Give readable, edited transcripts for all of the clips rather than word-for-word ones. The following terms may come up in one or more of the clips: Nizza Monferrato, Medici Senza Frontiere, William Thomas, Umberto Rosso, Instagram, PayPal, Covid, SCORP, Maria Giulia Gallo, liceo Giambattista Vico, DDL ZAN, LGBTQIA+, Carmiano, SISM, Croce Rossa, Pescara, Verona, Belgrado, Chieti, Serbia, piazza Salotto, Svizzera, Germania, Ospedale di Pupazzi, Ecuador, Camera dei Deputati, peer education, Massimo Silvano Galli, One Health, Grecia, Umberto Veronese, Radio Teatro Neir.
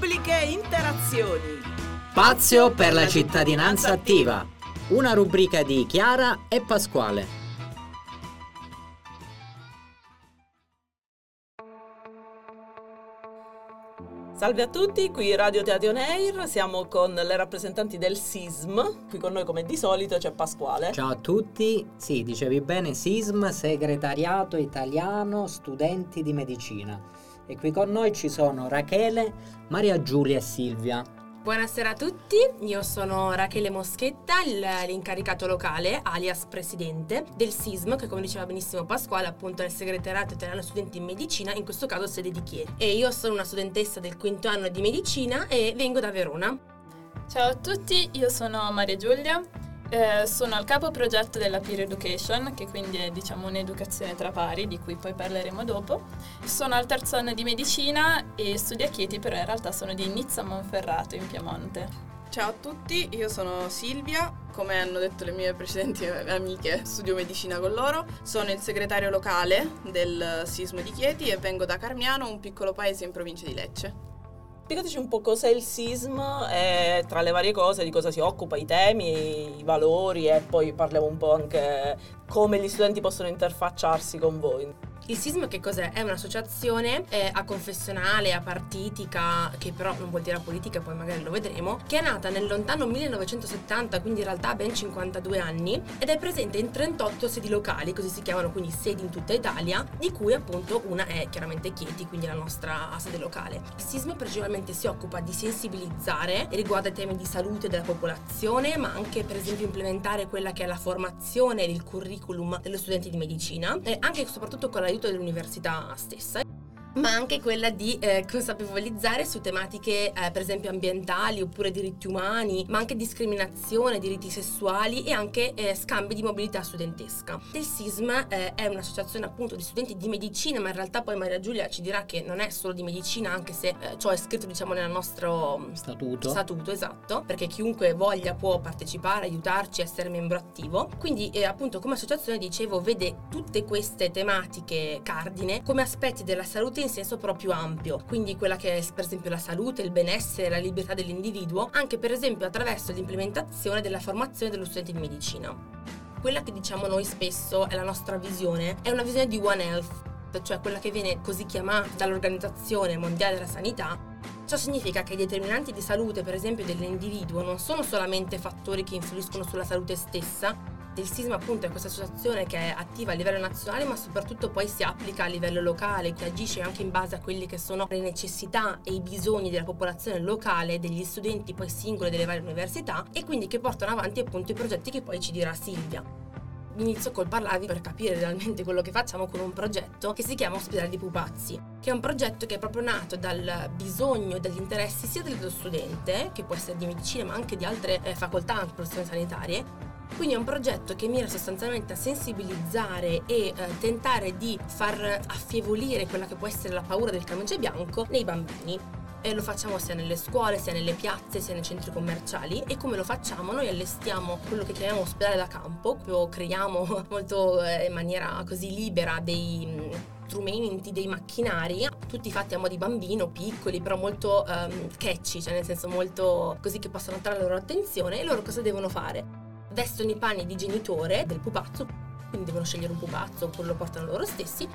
Pubbliche interazioni. Spazio per la cittadinanza attiva. Una rubrica di Chiara e Pasquale. Salve a tutti, qui Radio Teatro Neir, siamo con le rappresentanti del SISM. Qui con noi come di solito c'è Pasquale. Ciao a tutti, sì, dicevi bene, SISM, Segretariato Italiano Studenti di Medicina. E qui con noi ci sono Rachele, Maria Giulia e Silvia. Buonasera a tutti, io sono Rachele Moschetta, l'incaricato locale, alias presidente, del SISM, che come diceva benissimo Pasquale, appunto è il Segretariato Italiano Studenti in Medicina, in questo caso sede di Chieti. E io sono una studentessa del quinto anno di medicina e vengo da Verona. Ciao a tutti, io sono Maria Giulia, sono al capo progetto della peer education, che quindi è diciamo un'educazione tra pari, di cui poi parleremo dopo. Sono al terzo anno di medicina e studio a Chieti, però in realtà sono di Nizza Monferrato in Piemonte. Ciao a tutti, io sono Silvia, come hanno detto le mie precedenti amiche studio medicina con loro. Sono il segretario locale del SISM di Chieti e vengo da Carmiano, un piccolo paese in provincia di Lecce. Spiegateci un po' cos'è il SISM e tra le varie cose di cosa si occupa, i temi, i valori, e poi parliamo un po' anche come gli studenti possono interfacciarsi con voi. Il SISM che cos'è? È un'associazione aconfessionale, apartitica, che però non vuol dire politica, poi magari lo vedremo, che è nata nel lontano 1970, quindi in realtà ha ben 52 anni, ed è presente in 38 sedi locali, così si chiamano, quindi sedi in tutta Italia, di cui appunto una è chiaramente Chieti, quindi la nostra sede locale. Il SISM principalmente si occupa di sensibilizzare riguardo ai temi di salute della popolazione, ma anche per esempio implementare quella che è la formazione del curriculum dello studente di medicina, e anche e soprattutto con l'aiuto dell'università stessa, ma anche quella di consapevolizzare su tematiche per esempio ambientali oppure diritti umani, ma anche discriminazione, diritti sessuali e anche scambi di mobilità studentesca. Il SISM è un'associazione appunto di studenti di medicina, ma in realtà poi Maria Giulia ci dirà che non è solo di medicina, anche se ciò è scritto diciamo nel nostro statuto, esatto, perché chiunque voglia può partecipare, aiutarci, essere membro attivo. Quindi appunto come associazione, dicevo, vede tutte queste tematiche cardine come aspetti della salute in senso proprio ampio, quindi quella che è per esempio la salute, il benessere, la libertà dell'individuo, anche per esempio attraverso l'implementazione della formazione dello studente di medicina. Quella che diciamo noi spesso è la nostra visione, è una visione di One Health, cioè quella che viene così chiamata dall'Organizzazione Mondiale della Sanità. Ciò significa che i determinanti di salute, per esempio dell'individuo, non sono solamente fattori che influiscono sulla salute stessa. Il SISM appunto è questa associazione che è attiva a livello nazionale, ma soprattutto poi si applica a livello locale, che agisce anche in base a quelle che sono le necessità e i bisogni della popolazione locale, degli studenti poi singoli delle varie università, e quindi che portano avanti appunto i progetti che poi ci dirà Silvia. Inizio col parlarvi, per capire realmente quello che facciamo, con un progetto che si chiama Ospedale di Pupazzi, che è un progetto che è proprio nato dal bisogno e dagli interessi sia dello studente, che può essere di medicina ma anche di altre facoltà, anche professioni sanitarie. Quindi è un progetto che mira sostanzialmente a sensibilizzare e tentare di far affievolire quella che può essere la paura del camice bianco nei bambini. E lo facciamo sia nelle scuole, sia nelle piazze, sia nei centri commerciali. E come lo facciamo? Noi allestiamo quello che chiamiamo ospedale da campo, creiamo molto in maniera così libera dei strumenti, dei macchinari, tutti fatti a mo' di bambino, piccoli, però molto catchy, cioè nel senso molto così che possano attrarre la loro attenzione. E loro cosa devono fare? Vestono i panni di genitore del pupazzo, quindi devono scegliere un pupazzo oppure lo portano loro stessi,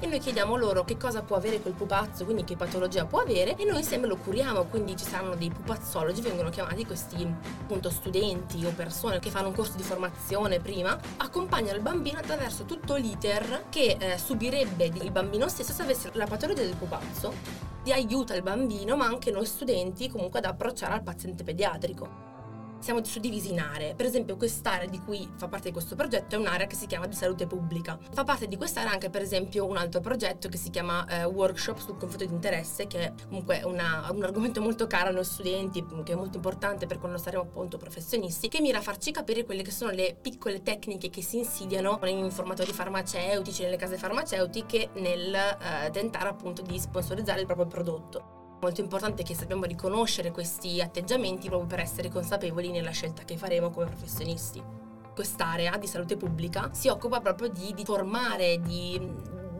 e noi chiediamo loro che cosa può avere quel pupazzo, quindi che patologia può avere, e noi insieme lo curiamo. Quindi ci saranno dei pupazzologi, vengono chiamati questi appunto studenti o persone che fanno un corso di formazione prima, accompagnano il bambino attraverso tutto l'iter che subirebbe il bambino stesso se avesse la patologia del pupazzo, e aiuta il bambino ma anche noi studenti comunque ad approcciare al paziente pediatrico. Siamo suddivisi in aree, per esempio quest'area di cui fa parte di questo progetto è un'area che si chiama di salute pubblica. Fa parte di quest'area anche per esempio un altro progetto che si chiama workshop sul conflitto di interesse, che è comunque un argomento molto caro a noi studenti, che è molto importante per quando saremo appunto professionisti, che mira a farci capire quelle che sono le piccole tecniche che si insidiano negli informatori farmaceutici, nelle case farmaceutiche, nel tentare appunto di sponsorizzare il proprio prodotto. Molto importante che sappiamo riconoscere questi atteggiamenti proprio per essere consapevoli nella scelta che faremo come professionisti. Quest'area di salute pubblica si occupa proprio di formare, di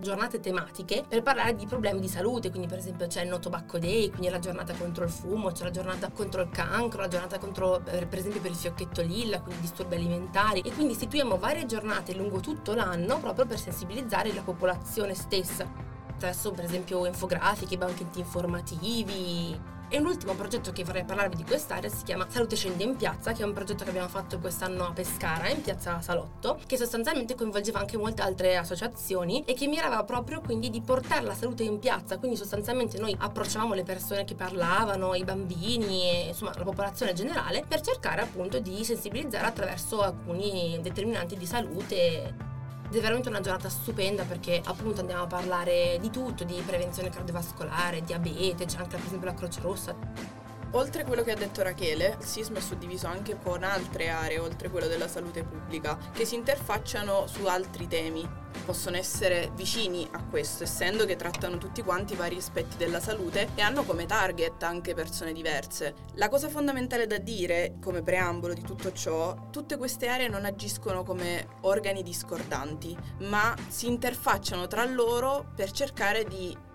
giornate tematiche per parlare di problemi di salute, quindi per esempio c'è il No Tobacco Day, quindi la giornata contro il fumo, c'è la giornata contro il cancro, la giornata contro, per esempio, per il fiocchetto lilla, quindi disturbi alimentari, e quindi istituiamo varie giornate lungo tutto l'anno proprio per sensibilizzare la popolazione stessa, attraverso per esempio infografiche, banchetti informativi. E l'ultimo progetto che vorrei parlarvi di quest'area si chiama Salute Scende in Piazza, che è un progetto che abbiamo fatto quest'anno a Pescara, in piazza Salotto, che sostanzialmente coinvolgeva anche molte altre associazioni e che mirava proprio quindi di portare la salute in piazza. Quindi sostanzialmente noi approcciavamo le persone che parlavano, i bambini e insomma la popolazione generale, per cercare appunto di sensibilizzare attraverso alcuni determinanti di salute. Ed è veramente una giornata stupenda perché appunto andiamo a parlare di tutto, di prevenzione cardiovascolare, diabete, c'è anche per esempio la Croce Rossa. Oltre a quello che ha detto Rachele, il SISM è suddiviso anche con altre aree, oltre quello della salute pubblica, che si interfacciano su altri temi. Possono essere vicini a questo, essendo che trattano tutti quanti i vari aspetti della salute e hanno come target anche persone diverse. La cosa fondamentale da dire, come preambolo di tutto ciò, tutte queste aree non agiscono come organi discordanti, ma si interfacciano tra loro per cercare di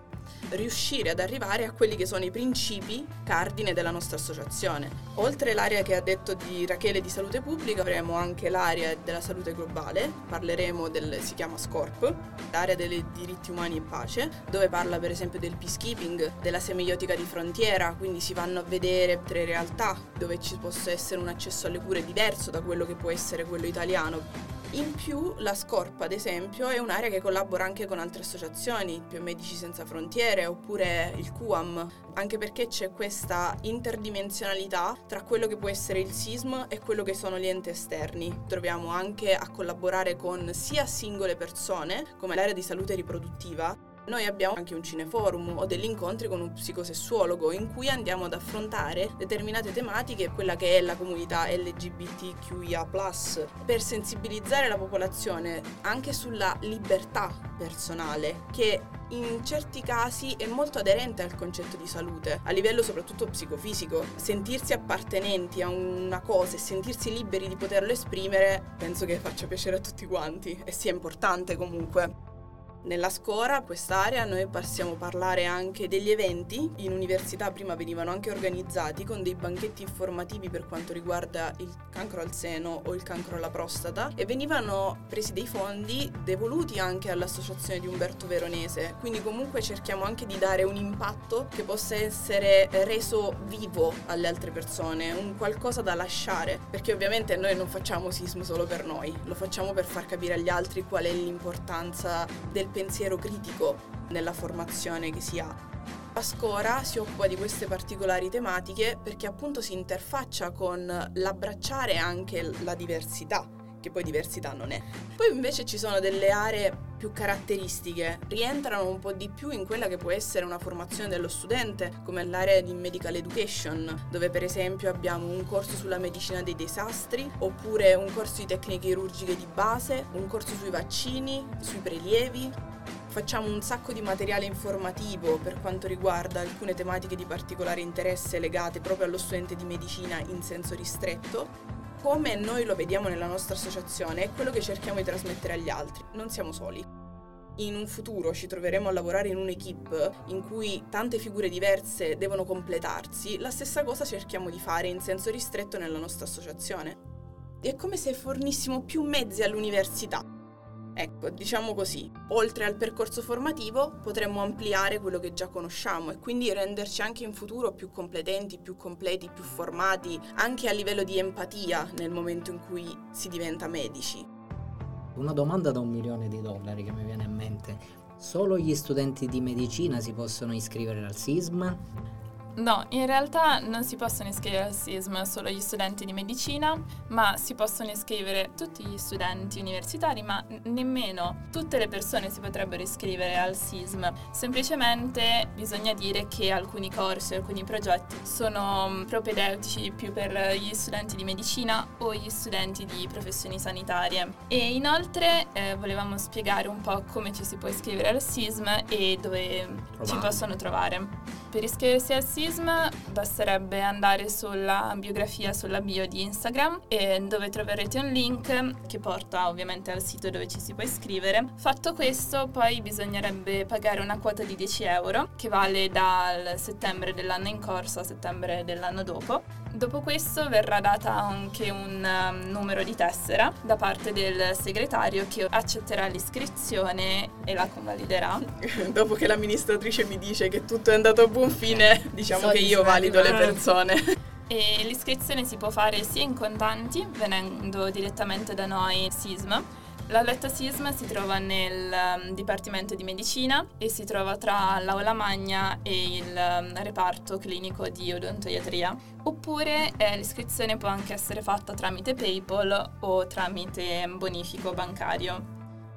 riuscire ad arrivare a quelli che sono i principi cardine della nostra associazione. Oltre l'area che ha detto di Rachele di salute pubblica, avremo anche l'area della salute globale, parleremo del, si chiama SCORP, l'area dei diritti umani e pace, dove parla per esempio del peacekeeping, della semiotica di frontiera, quindi si vanno a vedere tre realtà dove ci possa essere un accesso alle cure diverso da quello che può essere quello italiano. In più la SCORP, ad esempio, è un'area che collabora anche con altre associazioni, più Medici Senza Frontiere oppure il CUAM, anche perché c'è questa interdimensionalità tra quello che può essere il SISM e quello che sono gli enti esterni. Troviamo anche a collaborare con sia singole persone, come l'area di salute riproduttiva. Noi abbiamo anche un cineforum o degli incontri con un psicosessuologo in cui andiamo ad affrontare determinate tematiche, quella che è la comunità LGBTQIA+, per sensibilizzare la popolazione anche sulla libertà personale, che in certi casi è molto aderente al concetto di salute, a livello soprattutto psicofisico. Sentirsi appartenenti a una cosa e sentirsi liberi di poterlo esprimere, penso che faccia piacere a tutti quanti e sia importante comunque. Nella Scora, quest'area, noi possiamo parlare anche degli eventi. In università prima venivano anche organizzati con dei banchetti informativi per quanto riguarda il cancro al seno o il cancro alla prostata, e venivano presi dei fondi devoluti anche all'associazione di Umberto Veronese. Quindi comunque cerchiamo anche di dare un impatto che possa essere reso vivo alle altre persone, un qualcosa da lasciare, perché ovviamente noi non facciamo SISM solo per noi, lo facciamo per far capire agli altri qual è l'importanza del pensiero critico nella formazione che si ha. La Scora si occupa di queste particolari tematiche perché appunto si interfaccia con l'abbracciare anche la diversità, che poi diversità non è. Poi invece ci sono delle aree più caratteristiche, rientrano un po' di più in quella che può essere una formazione dello studente, come l'area di medical education, dove per esempio abbiamo un corso sulla medicina dei disastri, oppure un corso di tecniche chirurgiche di base, un corso sui vaccini, sui prelievi. Facciamo un sacco di materiale informativo per quanto riguarda alcune tematiche di particolare interesse legate proprio allo studente di medicina in senso ristretto. Come noi lo vediamo nella nostra associazione è quello che cerchiamo di trasmettere agli altri, non siamo soli. In un futuro ci troveremo a lavorare in un'equipe in cui tante figure diverse devono completarsi, la stessa cosa cerchiamo di fare in senso ristretto nella nostra associazione. È come se fornissimo più mezzi all'università. Ecco, diciamo così, oltre al percorso formativo potremmo ampliare quello che già conosciamo e quindi renderci anche in futuro più competenti, più completi, più formati, anche a livello di empatia nel momento in cui si diventa medici. Una domanda da $1 milione che mi viene in mente. Solo gli studenti di medicina si possono iscrivere al SISM? No, in realtà non si possono iscrivere al SISM solo gli studenti di medicina, ma si possono iscrivere tutti gli studenti universitari, ma nemmeno tutte le persone si potrebbero iscrivere al SISM. Semplicemente bisogna dire che alcuni corsi, alcuni progetti sono propedeutici più per gli studenti di medicina o gli studenti di professioni sanitarie. E inoltre volevamo spiegare un po' come ci si può iscrivere al SISM e dove ci possono trovare. per iscriversi al SISM basterebbe andare sulla biografia, sulla bio di Instagram, e dove troverete un link che porta ovviamente al sito dove ci si può iscrivere. Fatto questo, poi bisognerebbe pagare una quota di 10 euro che vale dal settembre dell'anno in corso a settembre dell'anno dopo. Dopo questo verrà data anche un numero di tessera da parte del segretario che accetterà l'iscrizione e la convaliderà. Dopo che l'amministratrice mi dice che tutto è andato a buon fine, diciamo che io valido le persone. E l'iscrizione si può fare sia in contanti, venendo direttamente da noi SISM. L'aletta SISM si trova nel Dipartimento di Medicina e si trova tra l'Aula Magna e il reparto clinico di odontoiatria. Oppure l'iscrizione può anche essere fatta tramite PayPal o tramite bonifico bancario.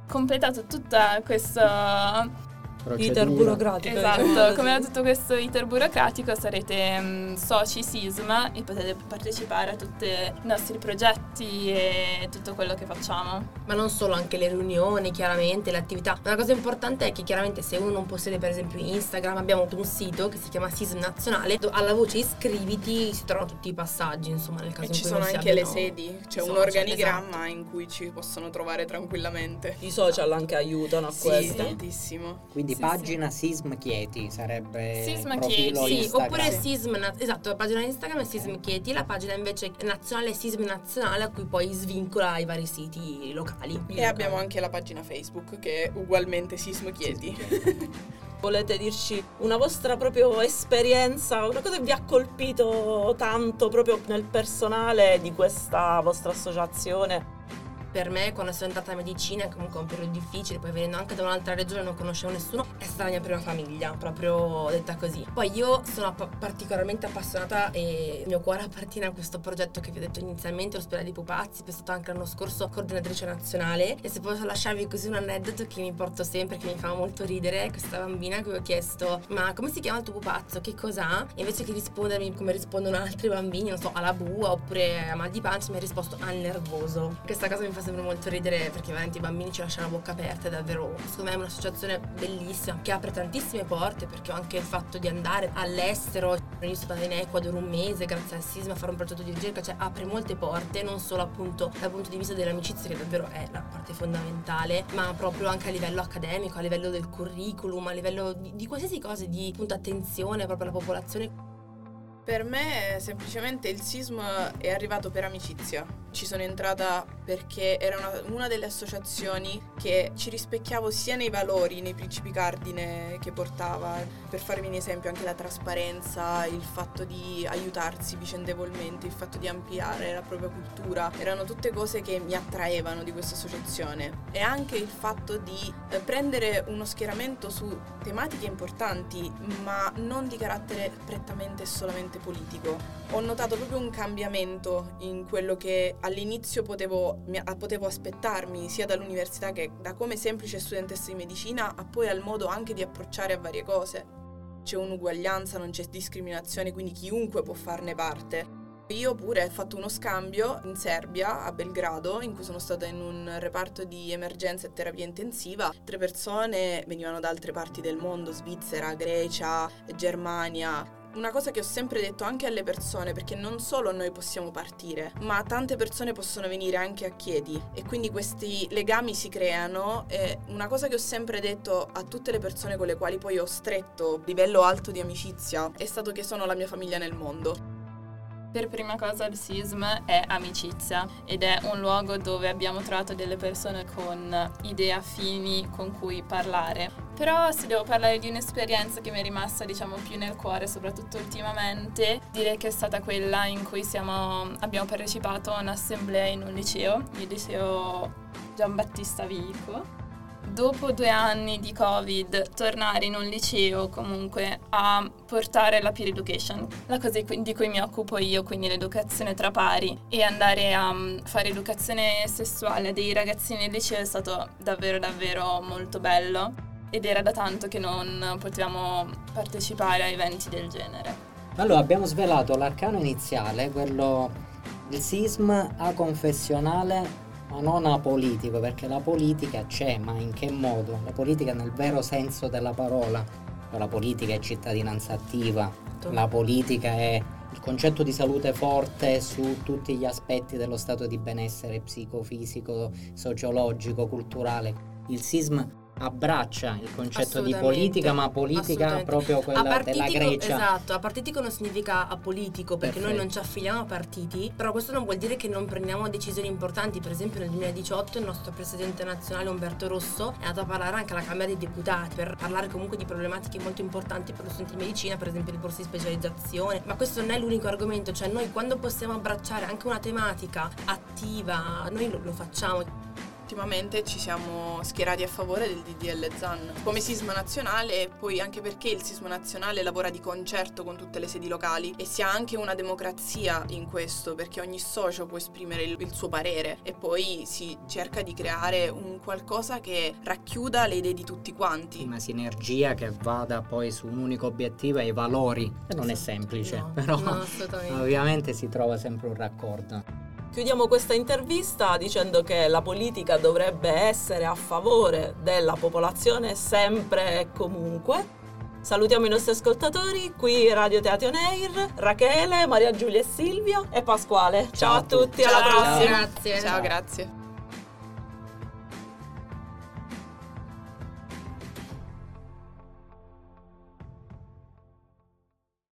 Completato tutto questo iter burocratico. Esatto, come tutto questo iter burocratico sarete soci SISM e potete partecipare a tutti i nostri progetti e tutto quello che facciamo. Ma non solo, anche le riunioni, chiaramente, le attività. Una cosa importante è che chiaramente se uno non possiede per esempio Instagram, abbiamo un sito che si chiama SISM Nazionale, alla voce iscriviti si trovano tutti i passaggi, insomma, nel caso in cui non si abbiano. E ci sono anche le sedi, c'è un organigramma in cui ci possono trovare tranquillamente. I social anche aiutano a questo. Sì, tantissimo. Quindi pagina SISM Chieti sarebbe SISM Chieti, sì, oppure SISM, esatto, la pagina Instagram è SISM Chieti, la pagina invece nazionale è SISM Nazionale, a cui poi svincola i vari siti locali. E abbiamo anche la pagina Facebook che è ugualmente SISM Chieti. Volete dirci una vostra proprio esperienza, una cosa che vi ha colpito tanto proprio nel personale di questa vostra associazione? Per me, quando sono entrata a medicina, comunque è un periodo difficile, poi venendo anche da un'altra regione non conoscevo nessuno, è stata la mia prima famiglia, proprio detta così. Poi io sono particolarmente appassionata e il mio cuore appartiene a questo progetto che vi ho detto inizialmente, l'Ospedale di Pupazzi, che è stato anche l'anno scorso coordinatrice nazionale. E se posso lasciarvi così un aneddoto che mi porto sempre, che mi fa molto ridere, questa bambina che vi ho chiesto ma come si chiama il tuo pupazzo, che cos'ha? E invece che rispondermi come rispondono altri bambini, non so, alla bua oppure a mal di pancia, mi ha risposto al nervoso. Questa cosa mi fa sempre molto ridere perché veramente i bambini ci lasciano la bocca aperta, è davvero, secondo me è un'associazione bellissima che apre tantissime porte, perché anche il fatto di andare all'estero, io sono andata in Ecuador un mese grazie al SISM a fare un progetto di ricerca, cioè apre molte porte, non solo appunto dal punto di vista dell'amicizia che davvero è la parte fondamentale, ma proprio anche a livello accademico, a livello del curriculum, a livello di qualsiasi cosa, di appunto attenzione proprio alla popolazione. Per me semplicemente il SISM è arrivato per amicizia. Ci sono entrata perché era una delle associazioni che ci rispecchiavo sia nei valori, nei principi cardine che portava. Per farvi un esempio, anche la trasparenza, il fatto di aiutarsi vicendevolmente, il fatto di ampliare la propria cultura, erano tutte cose che mi attraevano di questa associazione. E anche il fatto di prendere uno schieramento su tematiche importanti, ma non di carattere prettamente e solamente politico. Ho notato proprio un cambiamento in quello che all'inizio potevo aspettarmi, sia dall'università che da come semplice studentessa di medicina, a poi al modo anche di approcciare a varie cose. C'è un'uguaglianza, non c'è discriminazione, quindi chiunque può farne parte. Io pure ho fatto uno scambio in Serbia, a Belgrado, in cui sono stata in un reparto di emergenza e terapia intensiva. 3 persone venivano da altre parti del mondo, Svizzera, Grecia, Germania. Una cosa che ho sempre detto anche alle persone, perché non solo noi possiamo partire, ma tante persone possono venire anche a Chieti e quindi questi legami si creano. E una cosa che ho sempre detto a tutte le persone con le quali poi ho stretto livello alto di amicizia è stato che sono la mia famiglia nel mondo. Per prima cosa il SISM è amicizia ed è un luogo dove abbiamo trovato delle persone con idee affini con cui parlare. Però se devo parlare di un'esperienza che mi è rimasta più nel cuore, soprattutto ultimamente, direi che è stata quella in cui abbiamo partecipato a un'assemblea in un liceo, il liceo Giambattista Vico. Dopo 2 anni di Covid, tornare in un liceo comunque a portare la peer education, la cosa di cui mi occupo io, quindi l'educazione tra pari, e andare a fare educazione sessuale a dei ragazzini del liceo è stato davvero davvero molto bello ed era da tanto che non potevamo partecipare a eventi del genere. Allora, abbiamo svelato l'arcano iniziale, quello del SISM aconfessionale, ma non apolitico, perché la politica c'è, ma in che modo? La politica nel vero senso della parola, la politica è cittadinanza attiva, la politica è il concetto di salute forte su tutti gli aspetti dello stato di benessere psicofisico, sociologico, culturale. Il SISM abbraccia il concetto di politica, ma politica proprio quella della Grecia. Esatto, apartitico non significa apolitico, perché noi non ci affiliamo a partiti, però questo non vuol dire che non prendiamo decisioni importanti. Per esempio nel 2018 il nostro presidente nazionale Umberto Rosso è andato a parlare anche alla Camera dei Deputati per parlare comunque di problematiche molto importanti per lo studente di medicina, per esempio le borse di specializzazione, ma questo non è l'unico argomento, cioè noi quando possiamo abbracciare anche una tematica attiva, noi lo facciamo. Ultimamente ci siamo schierati a favore del DDL ZAN come sisma nazionale, e poi anche perché il sisma nazionale lavora di concerto con tutte le sedi locali e si ha anche una democrazia in questo, perché ogni socio può esprimere il suo parere e poi si cerca di creare un qualcosa che racchiuda le idee di tutti quanti. Una sinergia che vada poi su un unico obiettivo, ai valori, e non è semplice, no, però no, ovviamente si trova sempre un raccordo. Chiudiamo questa intervista dicendo che la politica dovrebbe essere a favore della popolazione sempre e comunque. Salutiamo i nostri ascoltatori, qui Radio Teatro On Air, Rachele, Maria Giulia e Silvia e Pasquale. Ciao a tutti, alla prossima. Grazie. Ciao, grazie.